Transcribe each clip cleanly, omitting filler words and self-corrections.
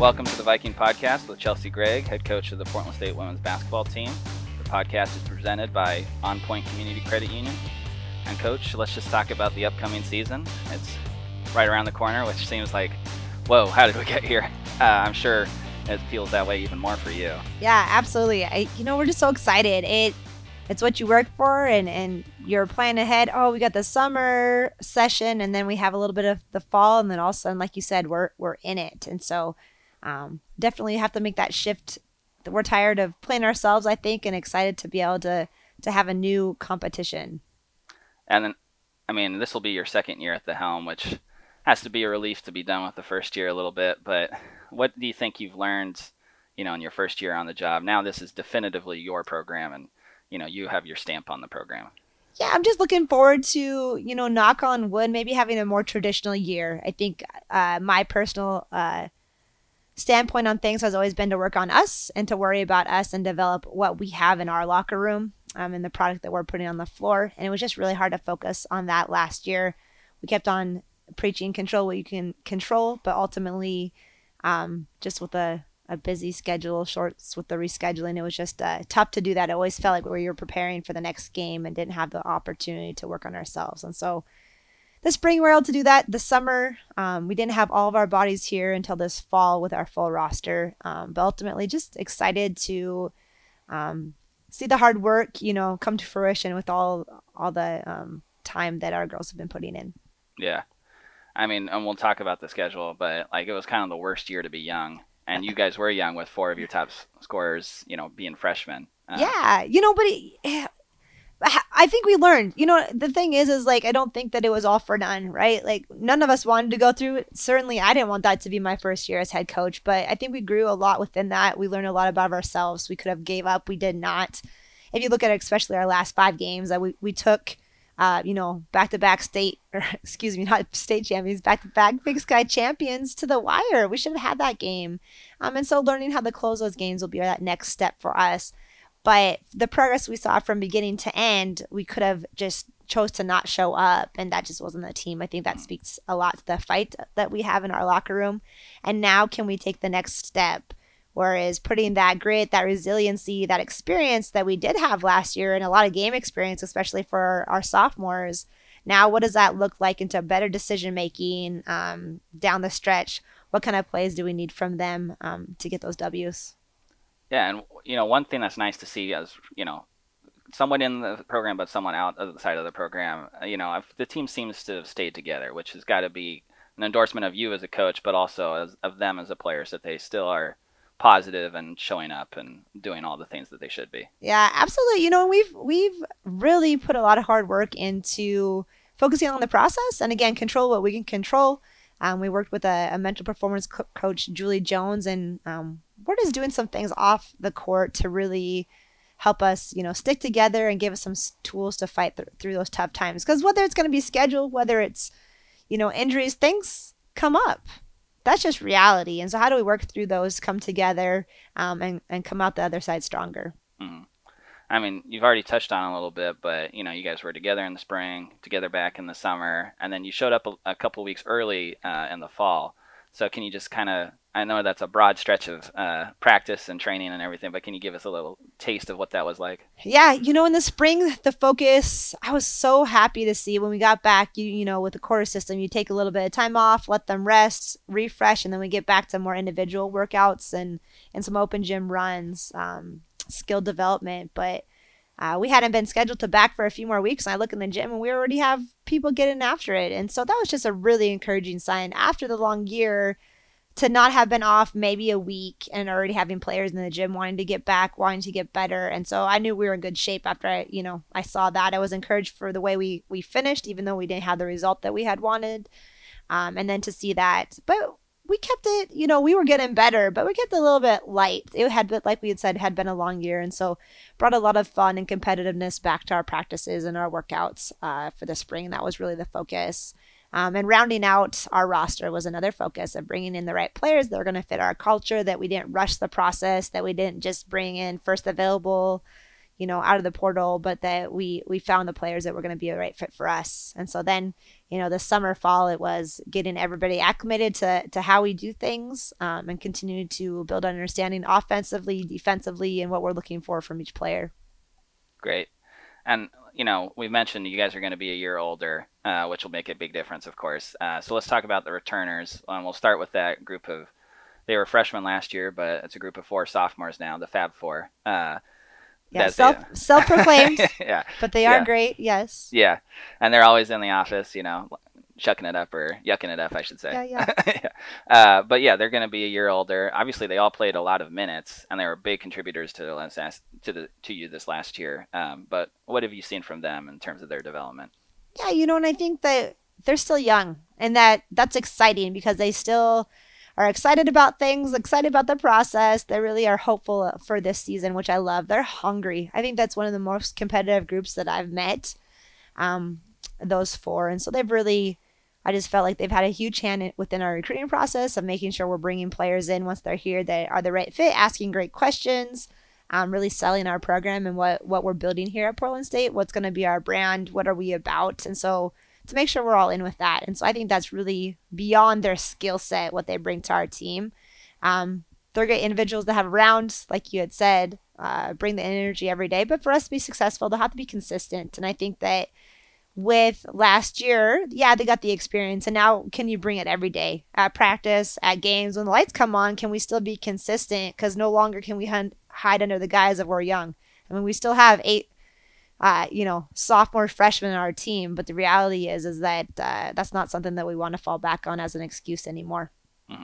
Welcome to the Viking Podcast with Chelsea Gregg, head coach of the Portland State women's basketball team. The podcast is presented by On Point Community Credit Union. And Coach, let's just talk about the upcoming season. It's right around the corner, which seems like, whoa, how did we get here? I'm sure it feels that way even more for you. Yeah, absolutely. We're just so excited. It's what you work for and you're planning ahead. Oh, we got the summer session and then we have a little bit of the fall. And then all of a sudden, like you said, we're in it. And so definitely have to make that shift. We're tired of playing ourselves, I think, and excited to be able to have a new competition. And then, this will be your second year at the helm, which has to be a relief to be done with the first year a little bit. But what do you think you've learned, in your first year on the job? Now this is definitively your program and you have your stamp on the program. Yeah, I'm just looking forward to, knock on wood, maybe having a more traditional year. I think my personal standpoint on things has always been to work on us and to worry about us and develop what we have in our locker room and the product that we're putting on the floor. And it was just really hard to focus on that last year. We kept on preaching control what you can control, but ultimately just with a busy schedule, shorts with the rescheduling, it was just tough to do that. It always felt like we were preparing for the next game and didn't have the opportunity to work on ourselves. And so the spring, we're able to do that. The summer, we didn't have all of our bodies here until this fall with our full roster. But ultimately just excited to see the hard work, come to fruition with all the time that our girls have been putting in. Yeah. And we'll talk about the schedule, but it was kind of the worst year to be young. And you guys were young with four of your top scorers, being freshmen. I think we learned. The thing is I don't think that it was all for none, right? None of us wanted to go through it. Certainly, I didn't want that to be my first year as head coach. But I think we grew a lot within that. We learned a lot about ourselves. We could have gave up. We did not. If you look at especially our last five games that we took, back-to-back back-to-back Big Sky champions to the wire. We should have had that game. And so learning how to close those games will be that next step for us. But the progress we saw from beginning to end, we could have just chose to not show up, and that just wasn't the team. I think that speaks a lot to the fight that we have in our locker room. And now can we take the next step? Whereas putting that grit, that resiliency, that experience that we did have last year and a lot of game experience, especially for our sophomores, now what does that look like into better decision-making down the stretch? What kind of plays do we need from them to get those Ws? Yeah, and one thing that's nice to see is, someone in the program but someone out of the side of the program, the team seems to have stayed together, which has got to be an endorsement of you as a coach, but also of them as a player, so that they still are positive and showing up and doing all the things that they should be. Yeah, absolutely. We've really put a lot of hard work into focusing on the process and again, control what we can control. We worked with a mental performance coach, Julie Jones, and we're just doing some things off the court to really help us, stick together and give us some tools to fight through those tough times. Because whether it's going to be scheduled, whether it's, injuries, things come up. That's just reality. And so how do we work through those, come together and come out the other side stronger? Mm-hmm. You've already touched on it a little bit, but, you guys were together in the spring, together back in the summer, and then you showed up a couple weeks early in the fall. So can you just I know that's a broad stretch of practice and training and everything, but can you give us a little taste of what that was like? Yeah, in the spring, the focus, I was so happy to see when we got back, with the quarter system, you take a little bit of time off, let them rest, refresh, and then we get back to more individual workouts and some open gym runs, skill development. But we hadn't been scheduled to back for a few more weeks, and I look in the gym, and we already have people getting after it. And so that was just a really encouraging sign after the long year, to not have been off maybe a week and already having players in the gym wanting to get back, wanting to get better. And so I knew we were in good shape after I saw that. I was encouraged for the way we finished, even though we didn't have the result that we had wanted. And then to see that. But we kept it, we were getting better, but we kept it a little bit light. It had been, like we had said, had been a long year. And so brought a lot of fun and competitiveness back to our practices and our workouts for the spring. And that was really the focus. And rounding out our roster was another focus of bringing in the right players that were going to fit our culture, that we didn't rush the process, that we didn't just bring in first available, out of the portal, but that we found the players that were going to be a right fit for us. And so then, you know, this summer, fall, it was getting everybody acclimated to how we do things, and continue to build an understanding offensively, defensively, and what we're looking for from each player. Great. And, you know, we've mentioned you guys are going to be a year older, which will make a big difference, of course. So let's talk about the returners. We'll start with that group of, they were freshmen last year, but it's a group of four sophomores now, the Fab Four. Yeah, self-proclaimed, yeah. But they are great, yes. Yeah, and they're always in the office, you know, shucking it up or yucking it up, I should say. Yeah. But yeah, they're going to be a year older. Obviously, they all played a lot of minutes, and they were big contributors to you this last year. But what have you seen from them in terms of their development? Yeah, you know, and I think that they're still young, and that's exciting because they still are excited about things, excited about the process. They really are hopeful for this season, which I love. They're hungry. I think that's one of the most competitive groups that I've met, those four. And so they've really, I just felt like they've had a huge hand within our recruiting process of making sure we're bringing players in once they're here that are the right fit, asking great questions, really selling our program and what we're building here at Portland State, what's going to be our brand, what are we about. And so to make sure we're all in with that. And so I think that's really beyond their skill set, what they bring to our team. They're great individuals that have rounds, like you had said, bring the energy every day. But for us to be successful, they'll have to be consistent. And I think that with last year, yeah, they got the experience. And now can you bring it every day at practice, at games? When the lights come on, can we still be consistent? Because no longer can we hide under the guise of we're young. I mean, we still have sophomore, freshman in our team. But the reality is that that's not something that we want to fall back on as an excuse anymore. Mm-hmm.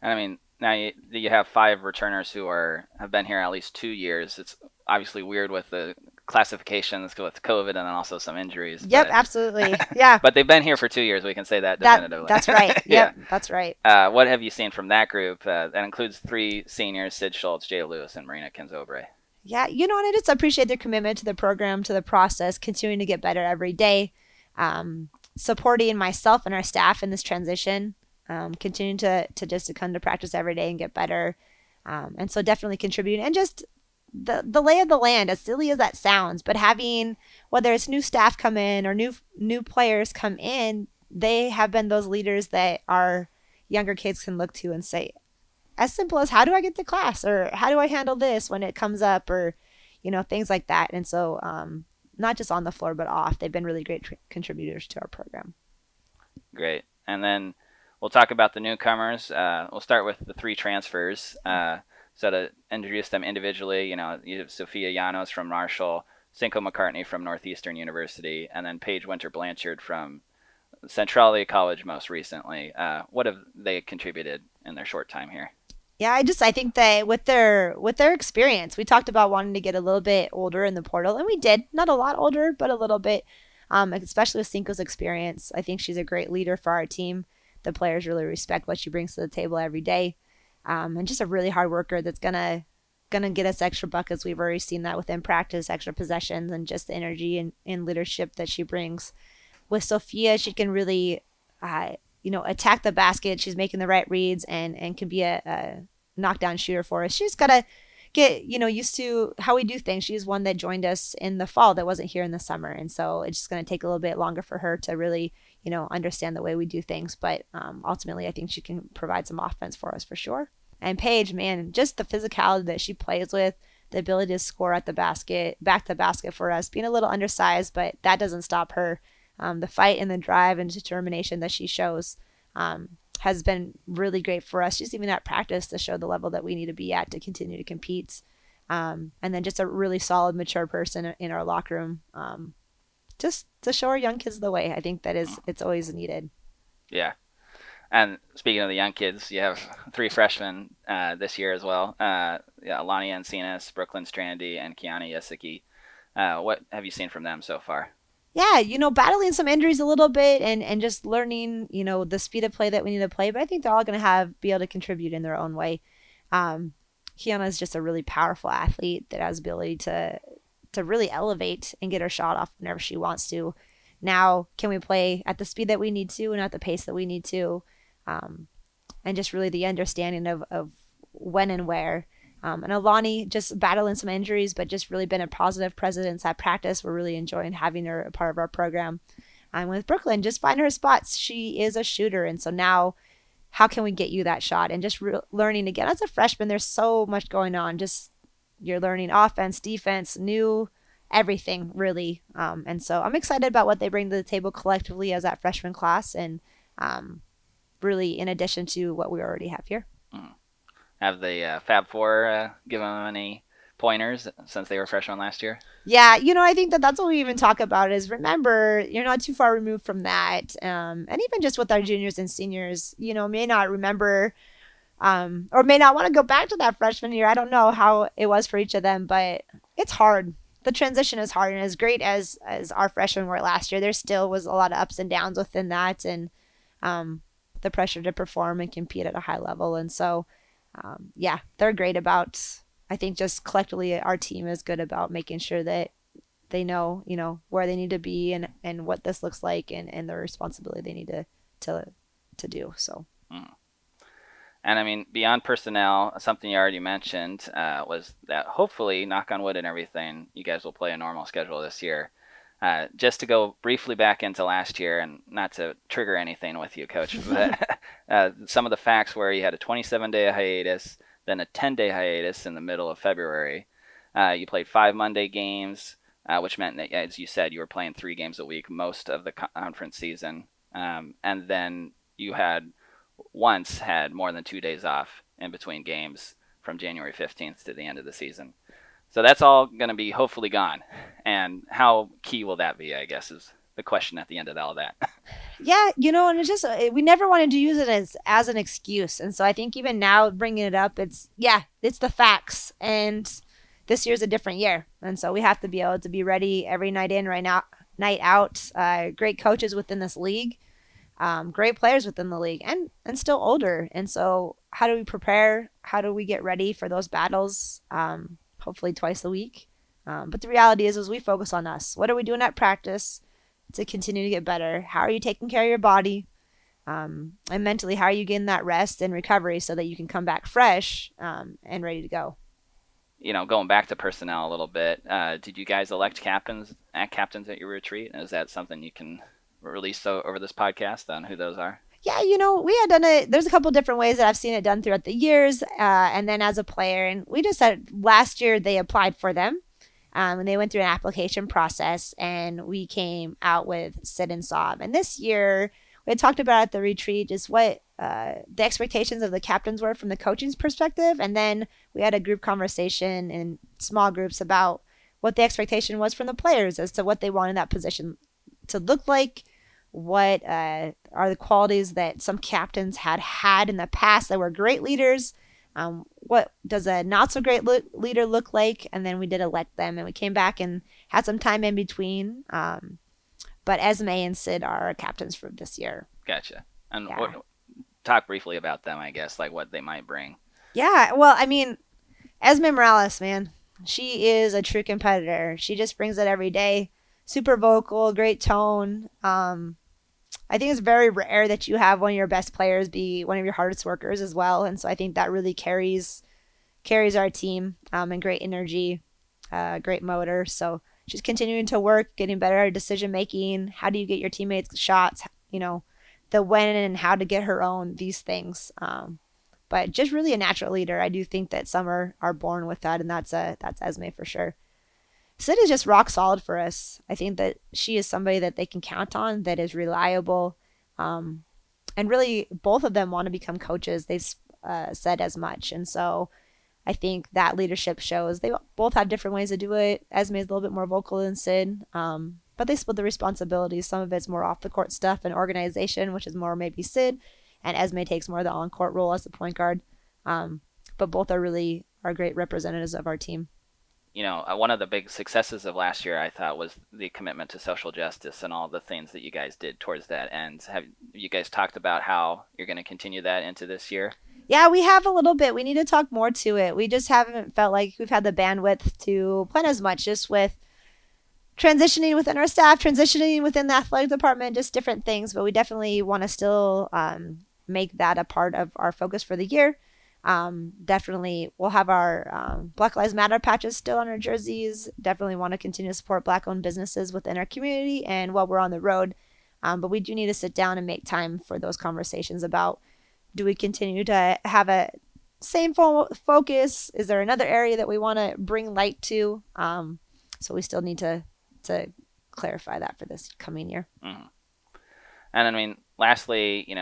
And I mean, now you have five returners who have been here at least 2 years. It's obviously weird with the classifications with COVID and then also some injuries. Yep, absolutely. Yeah. But they've been here for 2 years. We can say that definitively. That's right. Yep, yeah. That's right. What have you seen from that group? That includes three seniors, Sid Schultz, Jay Lewis, and Marina Kinzobre. Yeah, you know, and I just appreciate their commitment to the program, to the process, continuing to get better every day, supporting myself and our staff in this transition, continuing to come to practice every day and get better. And so definitely contributing. And just the lay of the land, as silly as that sounds, but having, whether it's new staff come in or new players come in, they have been those leaders that our younger kids can look to and say, as simple as how do I get to class or how do I handle this when it comes up or, you know, things like that. And so not just on the floor, but off. They've been really great contributors to our program. Great. And then we'll talk about the newcomers. We'll start with the three transfers. So to introduce them individually, you know, you have Sophia Yanos from Marshall, Cinco McCartney from Northeastern University, and then Paige Winter Blanchard from Centralia College most recently. What have they contributed in their short time here? Yeah, I think that with their experience, we talked about wanting to get a little bit older in the portal, and we did. Not a lot older, but a little bit, especially with Cinco's experience. I think she's a great leader for our team. The players really respect what she brings to the table every day, and just a really hard worker that's gonna get us extra buckets. We've already seen that within practice, extra possessions, and just the energy and leadership that she brings. With Sophia, she can really attack the basket. She's making the right reads and can be a knockdown shooter for us. She's got to get, used to how we do things. She's one that joined us in the fall that wasn't here in the summer. And so it's just going to take a little bit longer for her to really, understand the way we do things. But ultimately, I think she can provide some offense for us for sure. And Paige, man, just the physicality that she plays with, the ability to score at the basket, back to the basket for us, being a little undersized, but that doesn't stop her. The fight and the drive and determination that she shows has been really great for us. Just even at practice to show the level that we need to be at to continue to compete. And then just a really solid, mature person in our locker room just to show our young kids the way. I think that it's always needed. Yeah. And speaking of the young kids, you have three freshmen this year as well. Alani Encinas, Brooklyn Strandy, and Kiana Yesiki. What have you seen from them so far? Yeah, battling some injuries a little bit and just learning, the speed of play that we need to play. But I think they're all going to be able to contribute in their own way. Kiana is just a really powerful athlete that has the ability to really elevate and get her shot off whenever she wants to. Now, can we play at the speed that we need to and at the pace that we need to? And just really the understanding of when and where. And Alani just battling some injuries, but just really been a positive presence at practice. We're really enjoying having her a part of our program. I'm with Brooklyn. Just find her spots. She is a shooter. And so now, how can we get you that shot? And just learning again. As a freshman, there's so much going on. Just you're learning offense, defense, new everything, really. And so I'm excited about what they bring to the table collectively as that freshman class. And really, in addition to what we already have here. Have the Fab Four given them any pointers since they were freshmen last year? Yeah, you know, I think that that's what we even talk about is, remember, you're not too far removed from that. And even just with our juniors and seniors, you know, may not remember or may not want to go back to that freshman year. I don't know how it was for each of them, but it's hard. The transition is hard. And as great as our freshmen were last year, there still was a lot of ups and downs within that, and the pressure to perform and compete at a high level. And so, yeah, they're great about, I think just collectively our team is good about making sure that they know, you know, where they need to be and what this looks like and the responsibility they need to do. So. And I mean, beyond personnel, something you already mentioned was that hopefully, knock on wood and everything, you guys will play a normal schedule this year. Just to go briefly back into last year, and not to trigger anything with you, Coach, but some of the facts were you had a 27-day hiatus, then a 10-day hiatus in the middle of February. You played 5 Monday games, which meant that, as you said, you were playing 3 games a week most of the conference season. And then you had more than 2 days off in between games from January 15th to the end of the season. So that's all going to be hopefully gone. And how key will that be, I guess, is the question at the end of all that. Yeah, you know, and it's just, we never wanted to use it as an excuse. And so I think even now bringing it up, it's the facts. And this year's a different year. And so we have to be able to be ready every night in, right now, night out. Great coaches within this league, great players within the league, and still older. And so how do we prepare? How do we get ready for those battles? Hopefully twice a week. But the reality is we focus on us. What are we doing at practice to continue to get better? How are you taking care of your body? And mentally, how are you getting that rest and recovery so that you can come back fresh and ready to go? You know, going back to personnel a little bit, did you guys elect captains at your retreat? And is that something you can release over this podcast on who those are? Yeah, you know, we had done it. There's a couple different ways that I've seen it done throughout the years. And then as a player, and we just said last year they applied for them and they went through an application process, and we came out with Sid and Sob. And this year we had talked about at the retreat just what the expectations of the captains were from the coaching's perspective. And then we had a group conversation in small groups about what the expectation was from the players as to what they wanted that position to look like. What are the qualities that some captains had in the past that were great leaders? What does a not so great leader look like? And then we did elect them, and we came back and had some time in between. But Esme and Sid are our captains for this year. Gotcha. And yeah. Talk briefly about them, I guess, like what they might bring. Yeah. Well, I mean, Esme Morales, man, she is a true competitor. She just brings it every day. Super vocal, great tone. I think it's very rare that you have one of your best players be one of your hardest workers as well. And so I think that really carries our team and great energy, great motor. So she's continuing to work, getting better at decision making. How do you get your teammates shots? You know, the when and how to get her own, these things. But just really a natural leader. I do think that some are born with that, and that's Esme for sure. Sid is just rock solid for us. I think that she is somebody that they can count on, that is reliable. And really, both of them want to become coaches. They've said as much. And so I think that leadership shows. They both have different ways to do it. Esme is a little bit more vocal than Sid, but they split the responsibilities. Some of it's more off-the-court stuff and organization, which is more maybe Sid, and Esme takes more of the on-court role as the point guard. But both are great representatives of our team. You know, one of the big successes of last year, I thought, was the commitment to social justice and all the things that you guys did towards that end. Have you guys talked about how you're going to continue that into this year? Yeah, we have a little bit. We need to talk more to it. We just haven't felt like we've had the bandwidth to plan as much, just with transitioning within our staff, transitioning within the athletic department, just different things. But we definitely want to still make that a part of our focus for the year. Definitely we'll have our Black Lives Matter patches still on our jerseys. Definitely want to continue to support Black-owned businesses within our community. And while we're on the road, But we do need to sit down and make time for those conversations about, do we continue to have a same focus? Is there another area that we want to bring light to? So we still need to clarify that for this coming year. Mm-hmm. And I mean, lastly,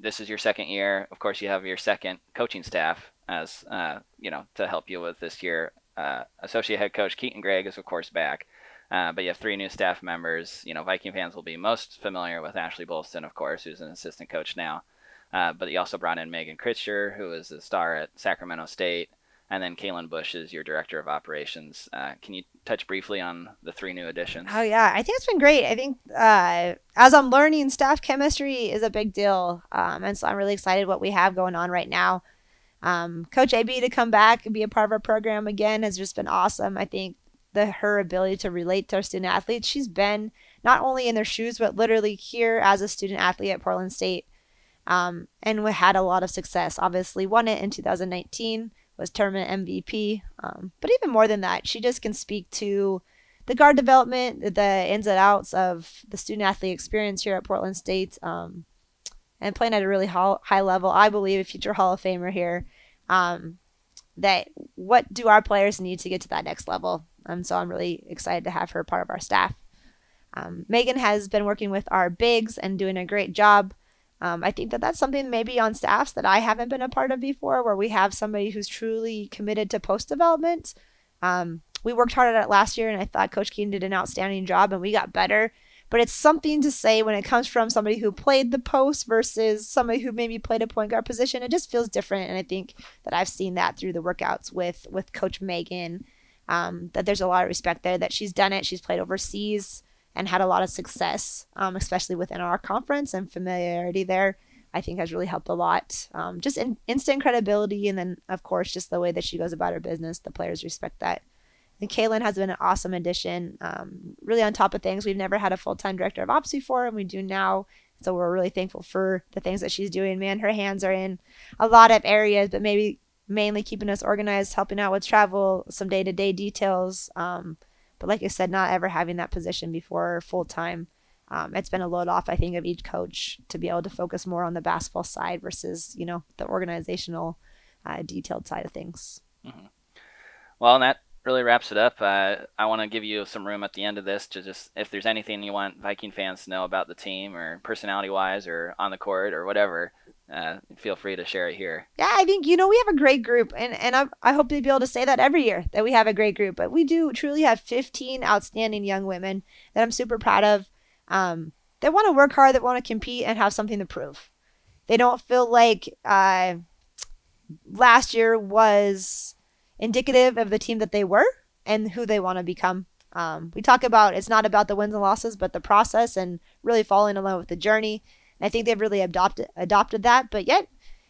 this is your second year. Of course, you have your second coaching staff as, to help you with this year. Associate head coach Keaton Gregg is, of course, back. But you have three new staff members. Viking fans will be most familiar with Ashley Bolston, of course, who's an assistant coach now. But you also brought in Megan Critcher, who is a star at Sacramento State. And then Caitlin Bush is your director of operations. Can you touch briefly on the three new additions? Oh, yeah. I think it's been great. I think as I'm learning, staff chemistry is a big deal. And so I'm really excited what we have going on right now. Coach AB to come back and be a part of our program again has just been awesome. I think her ability to relate to our student athletes, she's been not only in their shoes, but literally here as a student athlete at Portland State. And we had a lot of success. Obviously won it in 2019. Was tournament MVP. But even more than that, she just can speak to the guard development, the ins and outs of the student athlete experience here at Portland State, and playing at a really high level. I believe a future Hall of Famer here, that what do our players need to get to that next level? So I'm really excited to have her part of our staff. Megan has been working with our bigs and doing a great job. I think that's something maybe on staffs that I haven't been a part of before, where we have somebody who's truly committed to post development. We worked hard at it last year, and I thought Coach Keaton did an outstanding job, and we got better. But it's something to say when it comes from somebody who played the post versus somebody who maybe played a point guard position. It just feels different, and I think that I've seen that through the workouts with Coach Megan, that there's a lot of respect there, that she's done it. She's played overseas and had a lot of success, especially within our conference, and familiarity there, I think, has really helped a lot. Just instant credibility, and then, of course, just the way that she goes about her business, the players respect that. And Kaylin has been an awesome addition, really on top of things. We've never had a full-time director of ops before, and we do now, so we're really thankful for the things that she's doing. Man, her hands are in a lot of areas, but maybe mainly keeping us organized, helping out with travel, some day-to-day details, but like I said, not ever having that position before full-time. It's been a load off, I think, of each coach to be able to focus more on the basketball side versus, the organizational detailed side of things. Mm-hmm. Well, and that really wraps it up. I want to give you some room at the end of this to just, if there's anything you want Viking fans to know about the team, or personality-wise, or on the court, or whatever, feel free to share it here. Yeah, I think, we have a great group, and I hope to be able to say that every year, that we have a great group, but we do truly have 15 outstanding young women that I'm super proud of. They want to work hard, that want to compete, and have something to prove. They don't feel like last year was indicative of the team that they were and who they want to become. We talk about, it's not about the wins and losses, but the process, and really falling in love with the journey. I think they've really adopted that, but yet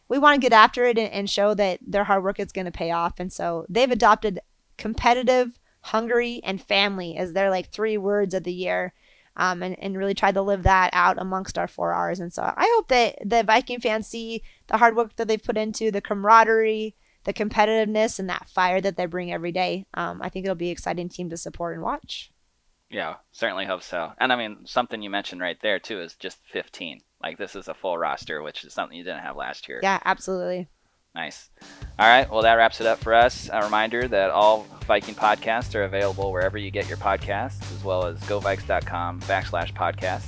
we want to get after it and show that their hard work is going to pay off. And so they've adopted competitive, hungry, and family as their three words of the year, and really tried to live that out amongst our 4 hours. And so I hope that the Viking fans see the hard work that they've put into, the camaraderie, the competitiveness, and that fire that they bring every day. I think it'll be an exciting team to support and watch. Yeah, certainly hope so. And I mean, something you mentioned right there too is just 15. This is a full roster, which is something you didn't have last year. Yeah, absolutely. Nice. All right. Well, that wraps it up for us. A reminder that all Viking podcasts are available wherever you get your podcasts, as well as govikes.com/podcast.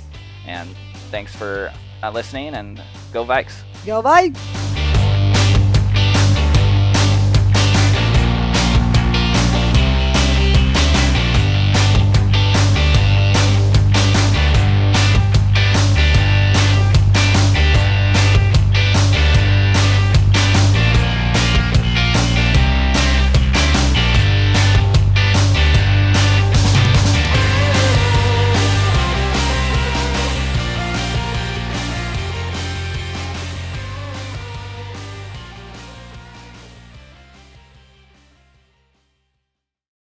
And thanks for listening, and go Vikes. Go Vikes.